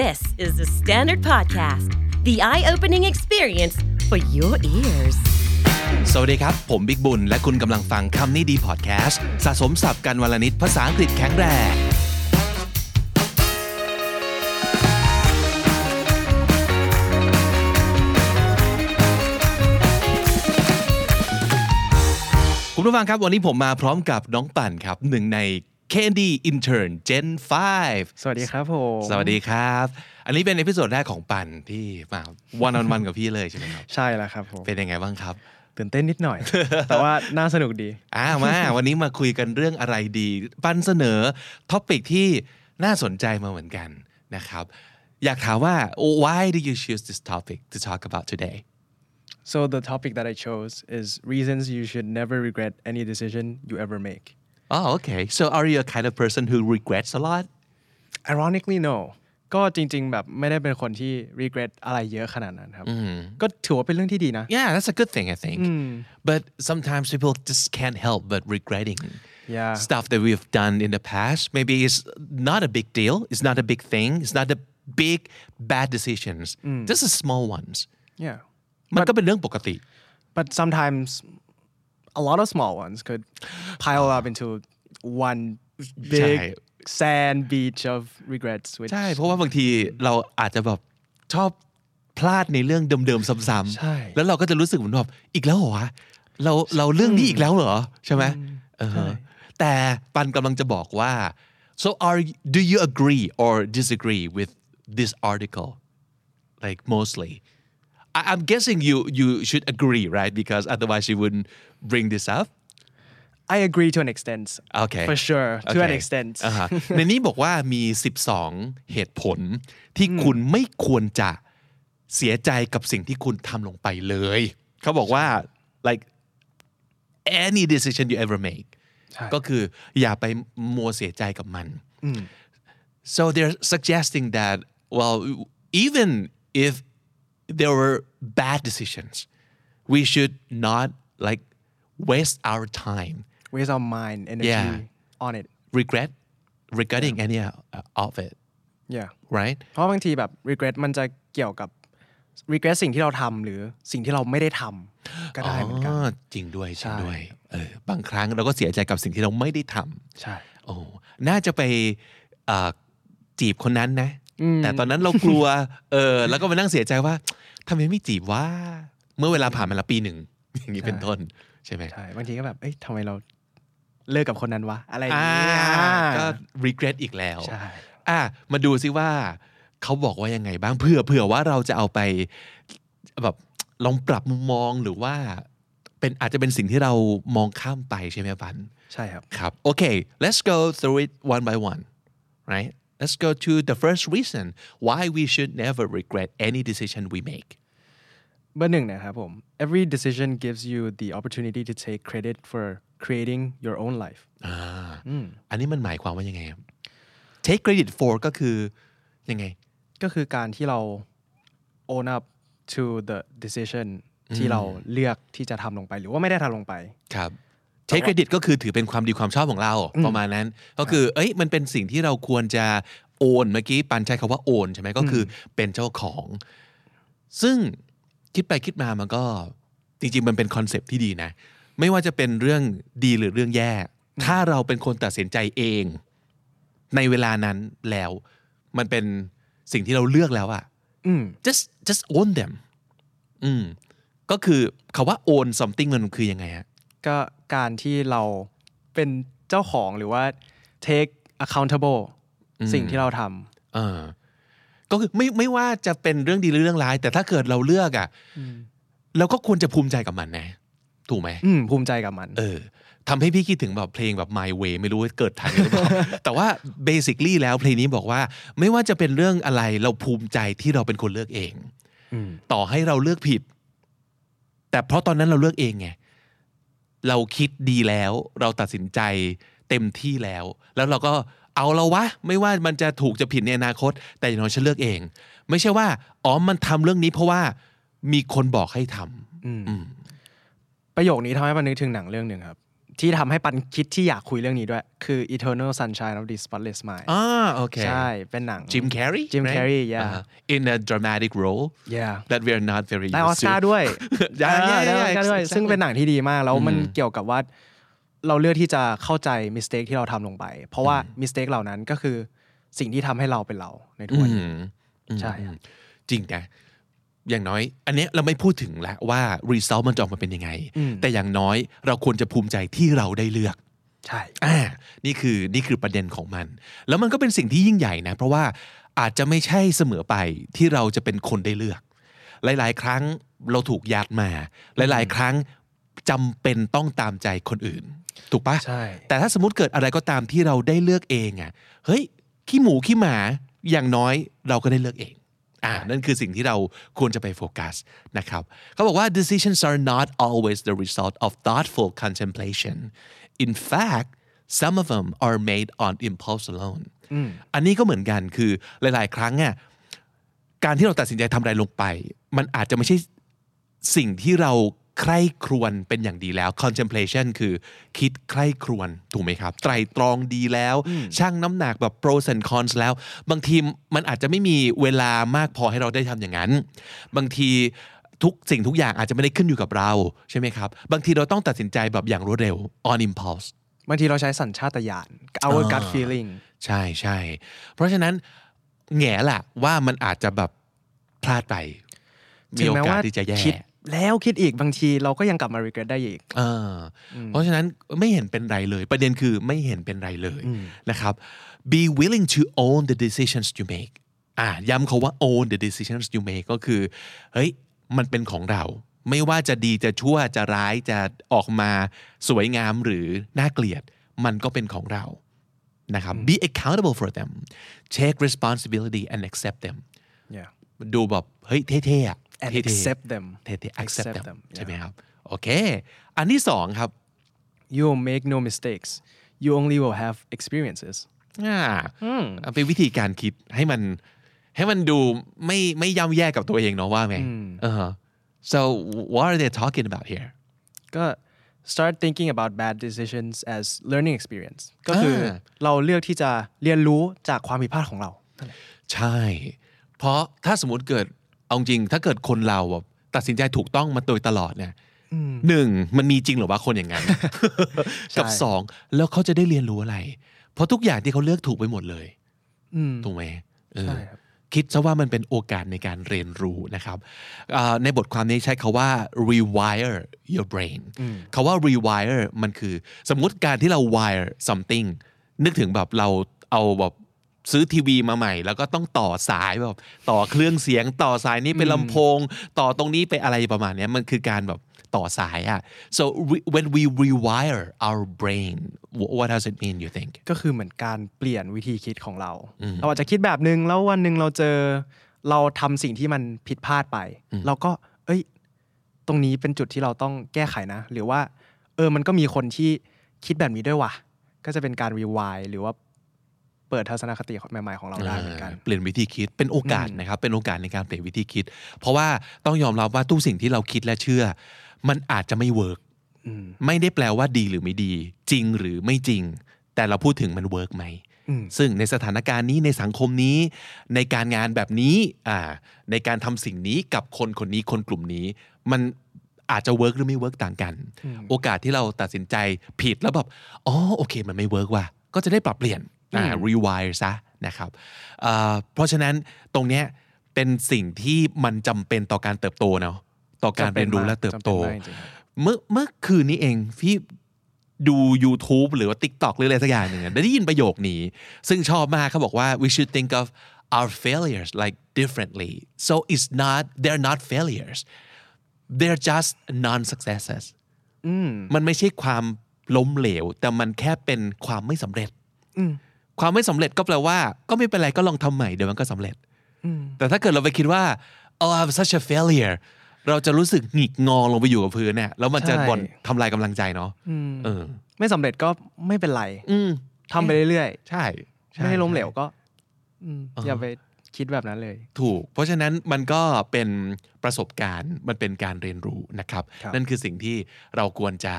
This is the Standard Podcast, the eye-opening experience for your ears. สวัสดีครับผมบิ๊กบุญและคุณกำลังฟังคำนี้ดีพอดแคสต์สะสมศัพท์กันวันละนิดภาษาอังกฤษแข็งแรงคุณผู้ฟังครับวันนี้ผมมาพร้อมกับน้องปั่นครับหนึ่งใน Candy Intern Gen 5 สวัสดีครับผมสวัสดีครับอันนี้เป็นเอพิโซดแรกของปั่นที่มา one on one กับพี่เลยใช่ไหมครับใช่แล้วครับผมเป็นยังไงบ้างครับตื่นเต้นนิดหน่อย แต่ว่าน่าสนุกดีมาวันนี้มาคุยกันเรื่องอะไรดีปั่นเสนอท็อปิกที่น่าสนใจมาเหมือนกันนะครับอยากถามว่า why do you choose this topic to talk about today?So the topic that I chose is reasons you should never regret any decision you ever make. Oh, okay. So are you a kind of person who regrets a lot? Ironically, no. ก็จริงๆแบบไม่ได้เป็นคนที่ regret อะไรเยอะขนาดนั้นครับก็ถือว่าเป็นเรื่องที่ดีนะ Yeah, that's a good thing I think. But sometimes people just can't help but regretting stuff that we've done in the past. Maybe it's not a big deal. It's not a big thing. It's not the big bad decisions. Just the small ones. Yeah.มันก็เป็นเรื่องปกติ But sometimes a lot of small ones could pile up into one big sand beach of regrets ใช่เพราะว่าบางทีเราอาจจะแบบชอบพลาดในเรื่องเดิมๆซ้ำๆแล้วเราก็จะรู้สึกเหมือนแบบอีกแล้วเหรอวะเราเรื่องนี้อีกแล้วเหรอใช่ไหมแต่ปันกำลังจะบอกว่า so do you agree or disagree with this article like mostly?I'm guessing you should agree, right? Because otherwise you wouldn't bring this up. I agree to an extent. Okay. For sure, to an extent. ในนี้บอกว่ามี12เหตุผลที่คุณไม่ควรจะเสียใจกับสิ่งที่คุณทำลงไปเลยเขาบอกว่า like any decision you ever make ก็คืออย่าไปมัวเสียใจกับมัน So they're suggesting that well even if there were bad decisions we should not like waste our mind energy on it regretting any of it right เพราะบางทีแบบ regret มันจะเกี่ยวกับ regret สิ่งที่เราทำหรือสิ่งที่เราไม่ได้ทำก็ได้เหมือนกันจริงด้วยจริงด้วยบางครั้งเราก็เสียใจกับสิ่งที่เราไม่ได้ทำใช่โอ้น่าจะไปจีบคนนั้นนะแต่ตอนนั้นเรากลัวแล้วก็มานั่งเสียใจว่าทำไมไม่จีบว่าเมื่อเวลาผ่านมาละปีหนึ่งอย่างนี้เป็นต้นใช่ไหมใช่บางทีก็แบบเอ้ยทำไมเราเลิกกับคนนั้นวะอะไรอย่างเงี้ยก็ regret อีกแล้วใช่มาดูซิว่าเขาบอกว่ายังไงบ้างเผื่อว่าเราจะเอาไปแบบลองปรับมุมมองหรือว่าเป็นอาจจะเป็นสิ่งที่เรามองข้ามไปใช่ไหมปันใช่ครับครับโอเค let's go through it one by one right Let's go to the first reason why we should never regret any decision we make. เบอร์หนึ่งนะครับผม Every decision gives you the opportunity to take credit for creating your own life. อันนี้มันหมายความว่ายังไงครับ Take credit for ก็คือยังไงก็คือการที่เรา own up to the decision ที่เราเลือกที่จะทำลงไปหรือว่าไม่ได้ทำลงไปครับtake credit ก็คือถือเป็นความดีความชอบของเราประมาณนั้นก็คือเอ้ยมันเป็นสิ่งที่เราควรจะโอนเมื่อกี้ปันใช้คำว่าโอนใช่ไหมก็คือเป็นเจ้าของซึ่งคิดไปคิดมามันก็จริงๆมันเป็นคอนเซ็ปต์ที่ดีนะไม่ว่าจะเป็นเรื่องดีหรือเรื่องแย่ถ้าเราเป็นคนตัดสินใจเองในเวลานั้นแล้วมันเป็นสิ่งที่เราเลือกแล้วอะjust own them ก็คือคำว่า own something มันคือยังไงฮะก็การที่เราเป็นเจ้าของหรือว่า take accountable สิ่งที่เราทำก็คือไม่ว่าจะเป็นเรื่องดีหรือเรื่องร้ายแต่ถ้าเกิดเราเลือกอ่ะเราก็ควรจะภูมิใจกับมันนะถูกไหมภูมิใจกับมันทำให้พี่คิดถึงแบบเพลงแบบ My Way ไม่รู้ว่าเกิดทันหรือเปล่า แต่ว่า basically แล้วเพลงนี้บอกว่าไม่ว่าจะเป็นเรื่องอะไรเราภูมิใจที่เราเป็นคนเลือกเองต่อให้เราเลือกผิดแต่เพราะตอนนั้นเราเลือกเองไงเราคิดดีแล้วเราตัดสินใจเต็มที่แล้วเราก็เอาละวะไม่ว่ามันจะถูกจะผิดในอนาคตแต่อย่างน้อยฉันเลือกเองไม่ใช่ว่าอ๋อมันทำเรื่องนี้เพราะว่ามีคนบอกให้ทำประโยคนี้ทำให้ผมนึกถึงหนังเรื่องนึงครับ ที่ทำให้ปันคิดที่อยากคุยเรื่องนี้ด้วยคือ Eternal Sunshine of the Spotless Mind โอเคใช่เป็นหนัง Jim Carrey Jim Carrey yeah in a dramatic role yeah that we are not very used to ได้ออสการ์ด้วยซึ่งเป็นหนังที่ดีมากแล้วมันเกี่ยวกับว่าเราเลือกที่จะเข้าใจ mistake ที่เราทำลงไปเพราะว่า mistake เหล่านั้นก็คือสิ่งที่ทำให้เราเป็นเราในทุกวันใช่จริงนะอย่างน้อยอันนี้เราไม่พูดถึงแล้วว่า result มันจะออกมาเป็นยังไงแต่อย่างน้อยเราควรจะภูมิใจที่เราได้เลือกใช่นี่คือประเด็นของมันแล้วมันก็เป็นสิ่งที่ยิ่งใหญ่นะเพราะว่าอาจจะไม่ใช่เสมอไปที่เราจะเป็นคนได้เลือกหลายๆครั้งเราถูกยัดมาหลายๆครั้งจำเป็นต้องตามใจคนอื่นถูกปะใช่แต่ถ้าสมมติเกิดอะไรก็ตามที่เราได้เลือกเองอ่ะเฮ้ยขี้หมูขี้หมาอย่างน้อยเราก็ได้เลือกเองนั่นคือสิ่งที่เราควรจะไปโฟกัสนะครับเขาบอกว่า decisions are not always the result of thoughtful contemplation in fact some of them are made on impulse alone อันนี้ก็เหมือนกันคือหลายๆครั้งอ่ะการที่เราตัดสินใจทำอะไรลงไปมันอาจจะไม่ใช่สิ่งที่เราใคร่ครวญเป็นอย่างดีแล้ว contemplation คือคิดใคร่ครวญถูกไหมครับไตร่ตรองดีแล้วชั่งน้ำหนักแบบ pros and cons แล้วบางทีมันอาจจะไม่มีเวลามากพอให้เราได้ทำอย่างนั้นบางทีทุกสิ่งทุกอย่างอาจจะไม่ได้ขึ้นอยู่กับเราใช่ไหมครับบางทีเราต้องตัดสินใจแบบอย่างรวดเร็ว on impulse บางทีเราใช้สัญชาตญาณ our gut feeling ใช่ใช่เพราะฉะนั้นแง่ล่ะว่ามันอาจจะแบบพลาดไปมีโอกาสที่จะแย่แล้วคิดอีกบางทีเราก็ยังกลับมา regret ได้อีกเพราะฉะนั้นไม่เห็นเป็นไรเลยประเด็นคือไม่เห็นเป็นไรเลยนะครับ be willing to own the decisions you make ย้ำเขาว่า own the decisions you make ก็คือเฮ้ยมันเป็นของเราไม่ว่าจะดีจะชั่วจะร้ายจะออกมาสวยงามหรือน่าเกลียดมันก็เป็นของเรานะครับ be accountable for them take responsibility and accept them ดูแบบเฮ้ยเท่ๆอ่ะand accept them เท่ๆ accept them ใช่ไหมครับโอเคอันที่สองครับ you make no mistakes you only will have experiences เป็นวิธีการคิดให้มันดูไม่ย่ำแย่กับตัวเองเนาะว่าไงso what are they talking about here ก็ start thinking about bad decisions as learning experience ก็คือเราเลือกที่จะเรียนรู้จากความผิดพลาดของเราใช่เพราะถ้าสมมติเกิดเอาจริงถ้าเกิดคนเราแบบตัดสินใจถูกต้องมาโดยตลอดเนี่ยหนึ่งมันมีจริงหรือว่าคนอย่างนั้น กับสองแล้วเขาจะได้เรียนรู้อะไรเพราะทุกอย่างที่เขาเลือกถูกไปหมดเลยถูกไหมคิดซะว่ามันเป็นโอกาสในการเรียนรู้นะครับในบทความนี้ใช้คำว่า rewire your brain คำว่า rewire มันคือสมมติการที่เรา wire something นึกถึงแบบเราเอาแบบซื้อทีวีมาใหม่แล้วก็ต้องต่อสายแบบต่อเครื่องเสียงต่อสายนี้ไปลำโพงต่อตรงนี้ไปอะไรประมาณนี้มันคือการแบบต่อสายอ่ะ so when we rewire our brain what does it mean you think ก็คือเหมือนการเปลี่ยนวิธีคิดของเราเราอาจจะคิดแบบนึงแล้ววันนึงเราทำสิ่งที่มันผิดพลาดไปเราก็เอ้ยตรงนี้เป็นจุดที่เราต้องแก้ไขนะหรือว่ามันก็มีคนที่คิดแบบนี้ด้วยว่ะก็จะเป็นการ rewire หรือว่าเปิดทัศนคติใหม่ๆของเราได้เหมือนกันเปลี่ยนวิธีคิดเป็นโอกาสนะครับเป็นโอกาสในการเปลี่ยนวิธีคิดเพราะว่าต้องยอมรับว่าทุกสิ่งที่เราคิดและเชื่อมันอาจจะไม่เวิร์กไม่ได้แปลว่าดีหรือไม่ดีจริงหรือไม่จริงแต่เราพูดถึงมันเวิร์กไหมซึ่งในสถานการณ์นี้ในสังคมนี้ในการงานแบบนี้ในการทำสิ่งนี้กับคนคนนี้คนกลุ่มนี้มันอาจจะเวิร์กหรือไม่เวิร์กต่างกันโอกาสที่เราตัดสินใจผิดแล้วแบบอ๋อโอเคมันไม่เวิร์กว่ะก็จะได้ปรับเปลี่ยนrewire ซะนะครับเพราะฉะนั้นตรงเนี้ยเป็นสิ่งที่มันจำเป็นต่อการเติบโตเนาะต่อการเรียนรู้และเติบโตเมื่อคืนนี้เองพี่ดู YouTube หรือว่า TikTok หรืออะไรสักอย่างนึงได้ยินประโยคนี้ซึ่งชอบมากเขาบอกว่า we should think of our failures like differently so it's not they're not failures they're just non-successes มันไม่ใช่ความล้มเหลวแต่มันแค่เป็นความไม่สำเร็จความไม่สำเร็จก็แปลว่าก็ไม่เป็นไรก็ลองทำใหม่เดี๋ยวมันก็สำเร็จแต่ถ้าเกิดเราไปคิดว่า oh I'm such a failure เราจะรู้สึกหงิกงอลงไปอยู่กับพื้นเนี่ยแล้วมันจะบ่นทำลายกำลังใจเนาะไม่สำเร็จก็ไม่เป็นไรทำไปเรื่อยๆใช่ไม่ให้ล้มเหลวก็อย่าไปคิดแบบนั้นเลยถูกเพราะฉะนั้นมันก็เป็นประสบการณ์มันเป็นการเรียนรู้นะครับนั่นคือสิ่งที่เราควรจะ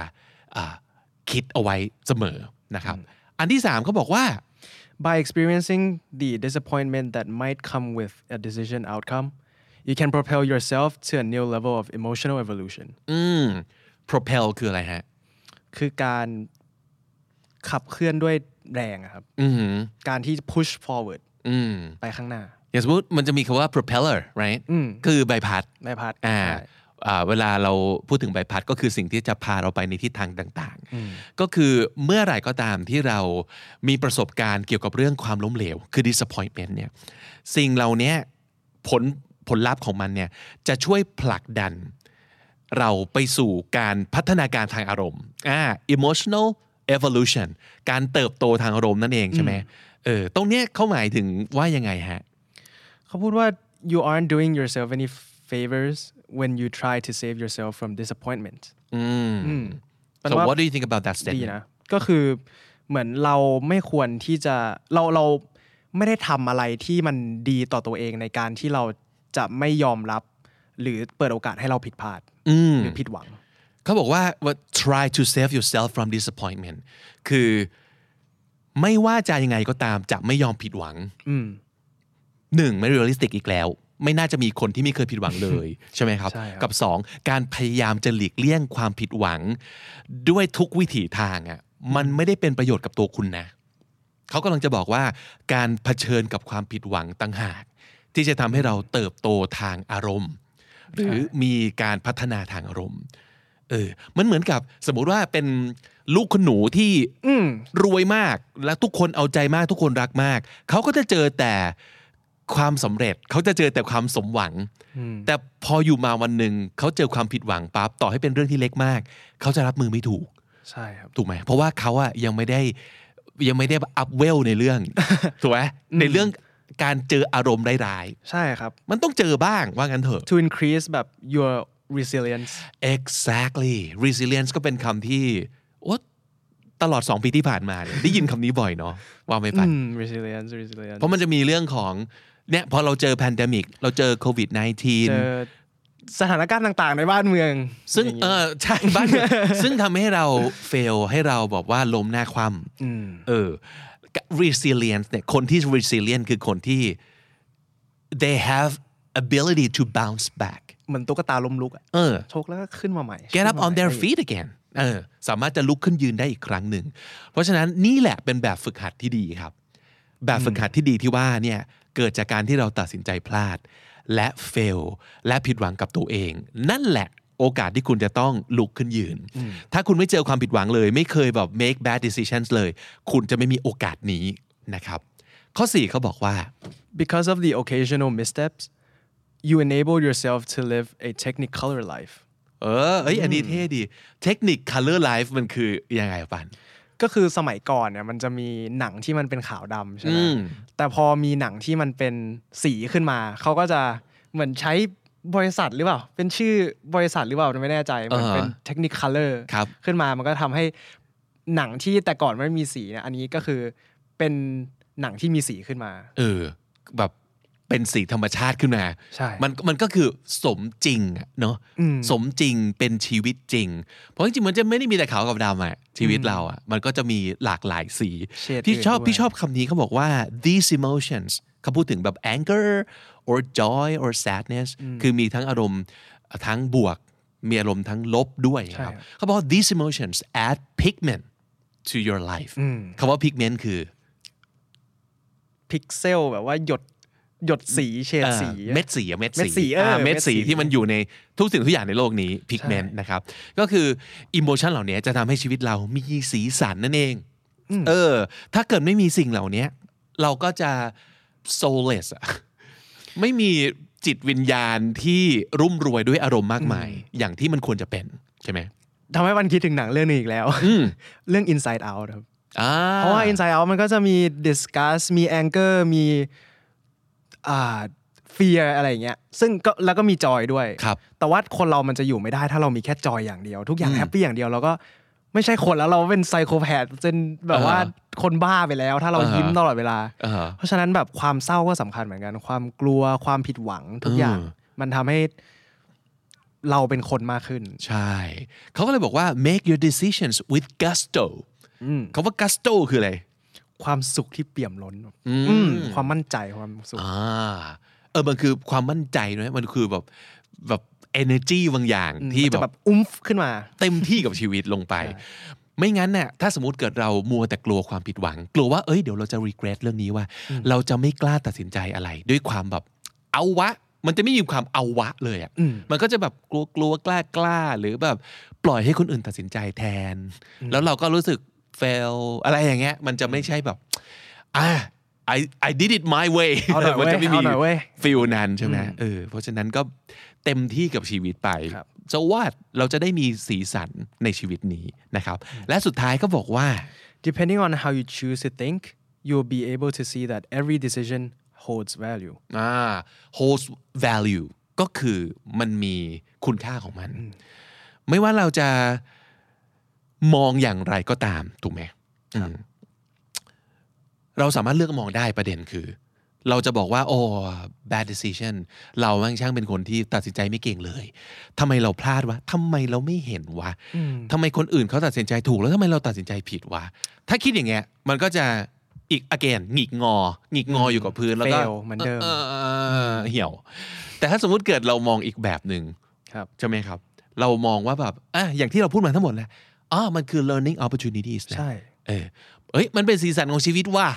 คิดเอาไว้เสมอนะครับอันที่3เขาบอกว่า by experiencing the disappointment that might come with a decision outcome you can propel yourself to a new level of emotional evolution propel คืออะไรฮะคือการขับเคลื่อนด้วยแรงครับการที่ push forward ไปข้างหน้าอย่างสมมติมันจะมีคำว่า propeller right คือใบพัดเวลาเราพูดถึงใบพัดก็คือสิ่งที่จะพาเราไปในทิศทางต่างๆก็คือเมื่อไหร่ก็ตามที่เรามีประสบการณ์เกี่ยวกับเรื่องความล้มเหลวคือ disappointment เนี่ยสิ่งเหล่านี้ผลลัพธ์ของมันเนี่ยจะช่วยผลักดันเราไปสู่การพัฒนาการทางอารมณ์emotional evolution การเติบโตทางอารมณ์นั่นเองใช่ไหมตรงเนี้ยเขาหมายถึงว่ายังไงฮะเขาพูดว่า you aren't doing yourself any favors when you try to save yourself from disappointment so what do you think about that statement นะก็คือเหมือนเราไม่ควรที่จะเราไม่ได้ทำอะไรที่มันดีต่อตัวเองในการที่เราจะไม่ยอมรับหรือเปิดโอกาสให้เราผิดพลาดหรือผิดหวังเขาบอกว่า try to save yourself from disappointment คือไม่ว่าจะยังไงก็ตามจะไม่ยอมผิดหวังไม่ realistic อีกแล้วไม่น่าจะมีคนที่ไม่เคยผิดหวังเลย ใช่ไหมครับกับ2การพยายามจะหลีกเลี่ยงความผิดหวังด้วยทุกวิถีทางอ่ะมันไม่ได้เป็นประโยชน์กับตัวคุณนะเขากำลังจะบอกว่าการเผชิญกับความผิดหวังต่างหากที่จะทำให้เราเติบโตทางอารมณ์หรือมีการพัฒนาทางอารมณ์มันเหมือนกับสมมุติว่าเป็นลูกคุณหนูที่รวยมากและทุกคนเอาใจมากทุกคนรักมากเขาก็จะเจอแต่ความสำเร็จเขาจะเจอแต่ความสมหวังแต่พออยู่มาวันหนึ่งเขาเจอความผิดหวังปั๊บต่อให้เป็นเรื่องที่เล็กมากเขาจะรับมือไม่ถูกใช่ครับถูกไหมเพราะว่าเขาอะยังไม่ได้อัพเวลในเรื่องถูกไหมในเรื่องการเจออารมณ์ร้ายๆใช่ครับมันต้องเจอบ้างว่างั้นเถอะ to increase แบบ your resilience exactly resilience ก็เป็นคำที่ตลอด2ปีที่ผ่านมาเนี่ยได้ยินคำนี้บ่อยเนาะว่าไม่ผ่าน resilience เพราะมันจะมีเรื่องของเนี่ยพอเราเจอแพนเดมิกเราเจอโควิด-19 เจอสถานการณ์ต่างๆในบ้านเมืองซึ่งใช่บ้านเมืองซึ่งทำให้เรา fail ให้เราบอกว่าล้มหน้าคว่ำresilience เนี่ยคนที่ resilient คือคนที่ they have ability to bounce back เหมือนตุ๊กตาล้มลุกชกแล้วก็ขึ้นมาใหม่ get up on their feet againสามารถจะลุกขึ้นยืนได้อีกครั้งหนึ่งเพราะฉะนั้นนี่แหละเป็นแบบฝึกหัดที่ดีครับแบบฝึกหัดที่ดีที่ว่าเนี่ยเกิดจากการที่เราตัดสินใจพลาดและเฟลและผิดหวังกับตัวเองนั่นแหละโอกาสที่คุณจะต้องลุกขึ้นยืนถ้าคุณไม่เจอความผิดหวังเลยไม่เคยแบบ make bad decisions เลยคุณจะไม่มีโอกาสนี้นะครับข้อ4เขาบอกว่า because of the occasional missteps you enable yourself to live a technicolor lifeอันนี้เท่ดีเทคนิค color life มันคือยังไงปันก็คือสมัยก่อนเนี่ยมันจะมีหนังที่มันเป็นขาวดำใช่ไหมแต่พอมีหนังที่มันเป็นสีขึ้นมาเขาก็จะเหมือนใช้บริษัทหรือเปล่าเป็นชื่อบริษัทหรือเปล่าไม่แน่ใจมันเป็นเทคนิค color ขึ้นมามันก็ทำให้หนังที่แต่ก่อนไม่มีสีเนี่ยอันนี้ก็คือเป็นหนังที่มีสีขึ้นมาแบบเป็นสีธรรมชาติขึ้นมามันก็คือสมจริงเนาะสมจริงเป็นชีวิตจริงเพราะจริงๆมันจะไม่ได้มีแต่ขาวกับดำอะชีวิตเราอะมันก็จะมีหลากหลายสีพี่ชอบคำนี้เขาบอกว่า these emotions เขาพูดถึงแบบ anger or joy or sadness คือมีทั้งอารมณ์ทั้งบวกมีอารมณ์ทั้งลบด้วยครับเขาบอก these emotions add pigment to your life คำว่า pigment คือ pixel แบบว่าหยดสีเฉดสีเม็ดสีเม็ดสีที่มันอยู่ในทุกสิ่งทุกอย่างในโลกนี้พิกเมนต์นะครับก็คืออิโมชันเหล่านี้จะทำให้ชีวิตเรามีสีสันนั่นเองถ้าเกิดไม่มีสิ่งเหล่านี้เราก็จะ soulless ไม่มีจิตวิญญาณที่รุ่มรวยด้วยอารมณ์มากมายอย่างที่มันควรจะเป็นใช่ไหมทำให้วันคิดถึงหนังเรื่องนึงอีกแล้วเรื่อง Inside Out ครับเพราะว่า Inside Out มันก็จะมี disgust มี anger มีfear อะไรอย่างเงี้ยซึ่งก็แล้วก็มีจอยด้วยแต่ว่าคนเรามันจะอยู่ไม่ได้ถ้าเรามีแค่จอยอย่างเดียวทุกอย่างแฮปปี้อย่างเดียวเราก็ไม่ใช่คนแล้วเราเป็นไซโคแพทจนแบบว่าคนบ้าไปแล้วถ้าเรายิ้มตลอดเวลาเพราะฉะนั้นแบบความเศร้าก็สำคัญเหมือนกันความกลัวความผิดหวังทุกอย่างมันทำให้ เราเป็นคนมากขึ้นใช่เขาก็เลยบอกว่า make your decisions with gusto คำว่า gusto คืออะไรความสุขที่เปี่ยมล้นความมั่นใจความสุขมันคือความมั่นใจนะมันคือแบบ energy บางอย่างที่แบบขึ้นมาเต็มที่กับชีวิตลงไปไม่งั้นเนี่ยถ้าสมมติเกิดเรามัวแต่กลัวความผิดหวังกลัวว่าเอ้ยเดี๋ยวเราจะ regret เรื่องนี้ว่าเราจะไม่กล้าตัดสินใจอะไรด้วยความแบบเอาวะมันจะไม่มีความเอาวะเลยอ่ะมันก็จะแบบกลัวๆกล้าๆหรือแบบปล่อยให้คนอื่นตัดสินใจแทนแล้วเราก็รู้สึก fail อะไรอย่างเงี้ยมันจะไม่ใช่แบบI did it my way มันจะไม่มี feel นั้นใช่ไหมเพราะฉะนั้นก็เต็มที่กับชีวิตไปso what เราจะได้มีสีสันในชีวิตนี้นะครับและสุดท้ายก็บอกว่า depending on how you choose to think you'll be able to see that every decision holds value holds value ก็คือมันมีคุณค่าของมันไม่ว่าเราจะมองอย่างไรก็ตามถูกไหมเราสามารถเลือกมองได้ประเด็นคือเราจะบอกว่าโอ้ bad decision เราแม่งช่างเป็นคนที่ตัดสินใจไม่เก่งเลยทำไมเราพลาดวะทำไมเราไม่เห็นวะทำไมคนอื่นเขาตัดสินใจถูกแล้วทำไมเราตัดสินใจผิดวะถ้าคิดอย่างเงี้ยมันก็จะอีก again หงิกงออยู่กับพื้นแล้วก็เหี่ยวแต่ถ้าสมมุติเกิดเรามองอีกแบบนึงใช่ไหมครับเรามองว่าแบบอย่างที่เราพูดมาทั้งหมดแหละมันคือ learning opportunities ใช่เอ้ยมันเป็นสีสันของชีวิตว่ะ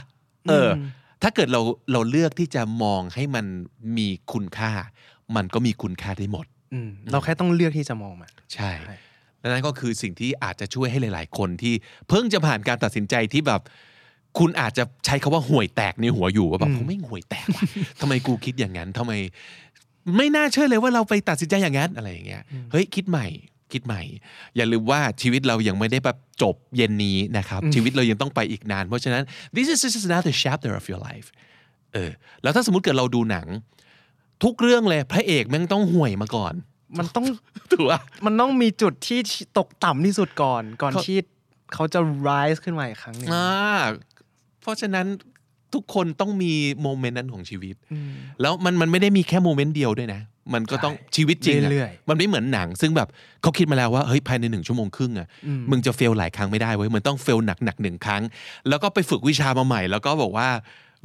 ถ้าเกิดเราเลือกที่จะมองให้มันมีคุณค่ามันก็มีคุณค่าได้หมดเราแค่ต้องเลือกที่จะมองมันใช่และนั่นก็คือสิ่งที่อาจจะช่วยให้หลายๆคนที่เพิ่งจะผ่านการตัดสินใจที่แบบคุณอาจจะใช้คำว่าห่วยแตกในหัวอยู่ว่าแบบผมไม่ห่วยแตกว่ะทำไมกูคิดอย่างนั้นทำไมไม่น่าเชื่อเลยว่าเราไปตัดสินใจอย่างนั้นอะไรอย่างเงี้ยเฮ้ยคิดใหม่อย่าลืมว่าชีวิตเรายังไม่ได้แบบจบเย็นนี้นะครับชีวิตเรายังต้องไปอีกนานเพราะฉะนั้น this is just another chapter of your life แล้วถ้าสมมุติเกิดเราดูหนังทุกเรื่องเลยพระเอกแม่งต้องห่วยมาก่อนมันต้องถือว่ามันต้องมีจุดที่ตกต่ำที่สุดก่อนที่เขาจะ rise ขึ้นมาอีกครั้งนึงเพราะฉะนั้นทุกคนต้องมีโมเมนต์นั้นของชีวิตแล้วมันไม่ได้มีแค่โมเมนต์เดียวด้วยนะมันก็ต้องชีวิตจริงอ่ะมันไม่เหมือนหนังซึ่งแบบเขาคิดมาแล้วว่าเฮ้ยภายใน1ชั่วโมงครึ่งอ่ะมึงจะเฟลหลายครั้งไม่ได้เว้ยมันต้องเฟลหนักๆ1ครั้งแล้วก็ไปฝึกวิชามาใหม่แล้วก็บอกว่า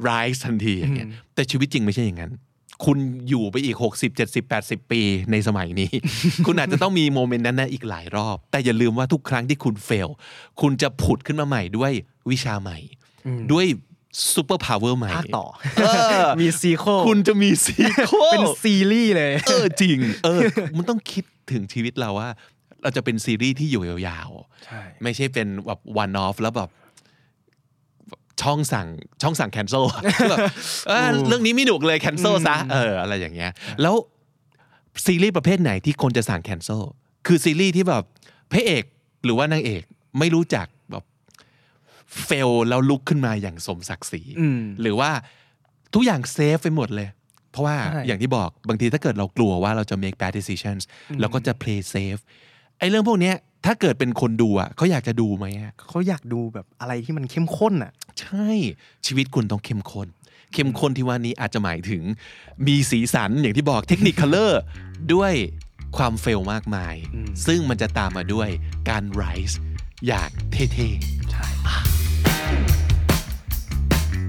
rise ทันทีอย่างเงี้ยแต่ชีวิตจริงไม่ใช่อย่างนั้นคุณอยู่ไปอีก60 70 80ปีในสมัยนี้ คุณอาจจะต้องมีโมเมนต์นั้นนะอีกหลายรอบแต่อย่าลืมว่าทุกครั้งที่คุณเฟลคุณจะผุดขึ้นมาใหม่ด้วยวิชาใหม่ด้วยซูเปอร์พาวเวอร์ใหม่ภาคต่อมีซีโคคุณจะมีซีโคเป็นซีรีส์เลยจริงมันต้องคิดถึงชีวิตเราว่าเราจะเป็นซีรีส์ที่อยู่ยาวๆใช่ไม่ใช่เป็นแบบ one off แล้วแบบช่องสั่ง cancel แบบเรื่องนี้ไม่หนุกเลย cancel ซะอะไรอย่างเงี้ยแล้วซีรีส์ประเภทไหนที่คนจะสั่ง cancel คือซีรีส์ที่แบบพระเอกหรือว่านางเอกไม่รู้จักแบบเฟลแล้วลุกขึ้นมาอย่างสมศักดิ์ศรีหรือว่าทุกอย่างเซฟไปหมดเลยเพราะว่าอย่างที่บอกบางทีถ้าเกิดเรากลัวว่าเราจะ make bad decisions เราก็จะ play safe ไอ้เรื่องพวกนี้ถ้าเกิดเป็นคนดูอ่ะเขาอยากจะดูไหมเขาอยากดูแบบอะไรที่มันเข้มข้นอ่ะใช่ชีวิตคุณต้องเข้มข้นที่ว่านี้อาจจะหมายถึงมีสีสันอย่างที่บอกเทคนิคคัลเลอร์ด้วยความเฟลมากมายซึ่งมันจะตามมาด้วยการ rise อยากเท่ๆใช่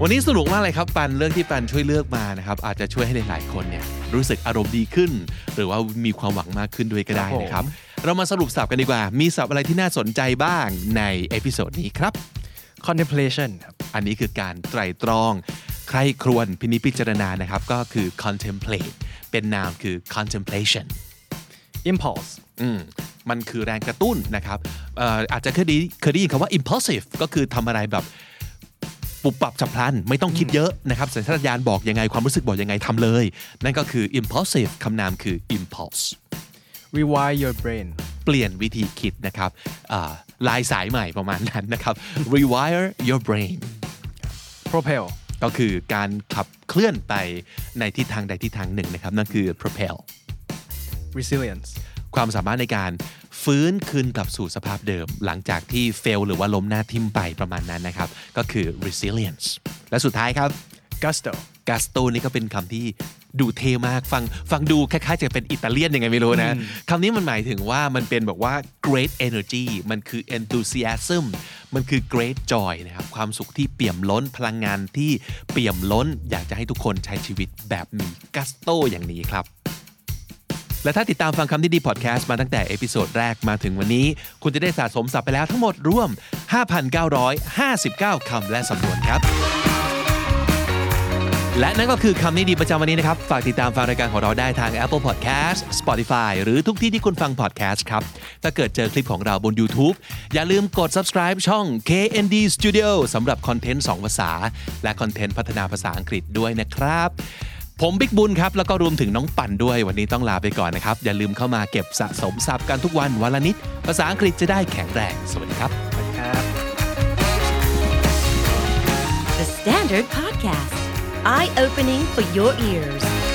วันนี้สนุกมากเลยครับปันเรื่องที่ปันช่วยเลือกมานะครับอาจจะช่วยให้หลายๆคนเนี่ยรู้สึกอารมณ์ดีขึ้นหรือว่ามีความหวังมากขึ้นด้วยก็ได้นะครับเรามาสรุปศัพท์กันดีกว่ามีศัพท์อะไรที่น่าสนใจบ้างในเอพิโซดนี้ครับ contemplation ครับอันนี้คือการไตร่ตรองใคร่ครวญพินิจพิจารณานะครับก็คือ contemplate เป็นนามคือ contemplation impulse มันคือแรงกระตุ้นนะครับอาจจะเคยได้ยินคำว่า impulsive ก็คือทำอะไรแบบปุบปับฉับพลันไม่ต้องคิดเยอะนะครับสัญชาตญาณบอกยังไงความรู้สึกบอกยังไงทำเลยนั่นก็คือ impulsive คำนามคือ impulse rewire your brain เปลี่ยนวิธีคิดนะครับลายสายใหม่ประมาณนั้นนะครับ rewire your brain propel ก็คือการขับเคลื่อนไปในทิศทางใดทิศทางหนึ่งนะครับนั่นคือ propel resilience ความสามารถในการฟื้นคืนกลับสู่สภาพเดิมหลังจากที่เฟลหรือว่าล้มหน้าทิ่มไปประมาณนั้นนะครับก็คือ resilience และสุดท้ายครับ gusto นี่ก็เป็นคำที่ ดูเท่มากฟังดูคล้ายๆจะเป็นอิตาเลียนยังไงไม่รู้นะคำนี้มันหมายถึงว่ามันเป็นแบบว่า great energy มันคือ enthusiasm มันคือ great joy นะครับความสุขที่เปี่ยมล้นพลังงานที่เปี่ยมล้นอยากจะให้ทุกคนใช้ชีวิตแบบมีกัสโตอย่างนี้ครับและถ้าติดตามฟังคำนี้ดีพอดแคสต์มาตั้งแต่เอพิโซดแรกมาถึงวันนี้คุณจะได้สะสมศัพท์ไปแล้วทั้งหมดรวม 5,959 คำและสำนวนครับและนั่นก็คือคำนี้ดีประจำวันนี้นะครับฝากติดตามฟังรายการของเราได้ทาง Apple Podcast Spotify หรือทุกที่ที่คุณฟัง podcast ครับถ้าเกิดเจอคลิปของเราบน YouTube อย่าลืมกด subscribe ช่อง KND Studio สำหรับคอนเทนต์2ภาษาและคอนเทนต์พัฒนาภาษาอังกฤษด้วยนะครับผมบิ๊กบุญครับแล้วก็รวมถึงน้องปั่นด้วยวันนี้ต้องลาไปก่อนนะครับอย่าลืมเข้ามาเก็บสะสมศัพท์กันทุกวันวันละนิดภาษาอังกฤษจะได้แข็งแรงสวัสดีครับ The Standard Podcast Eye-opening for your ears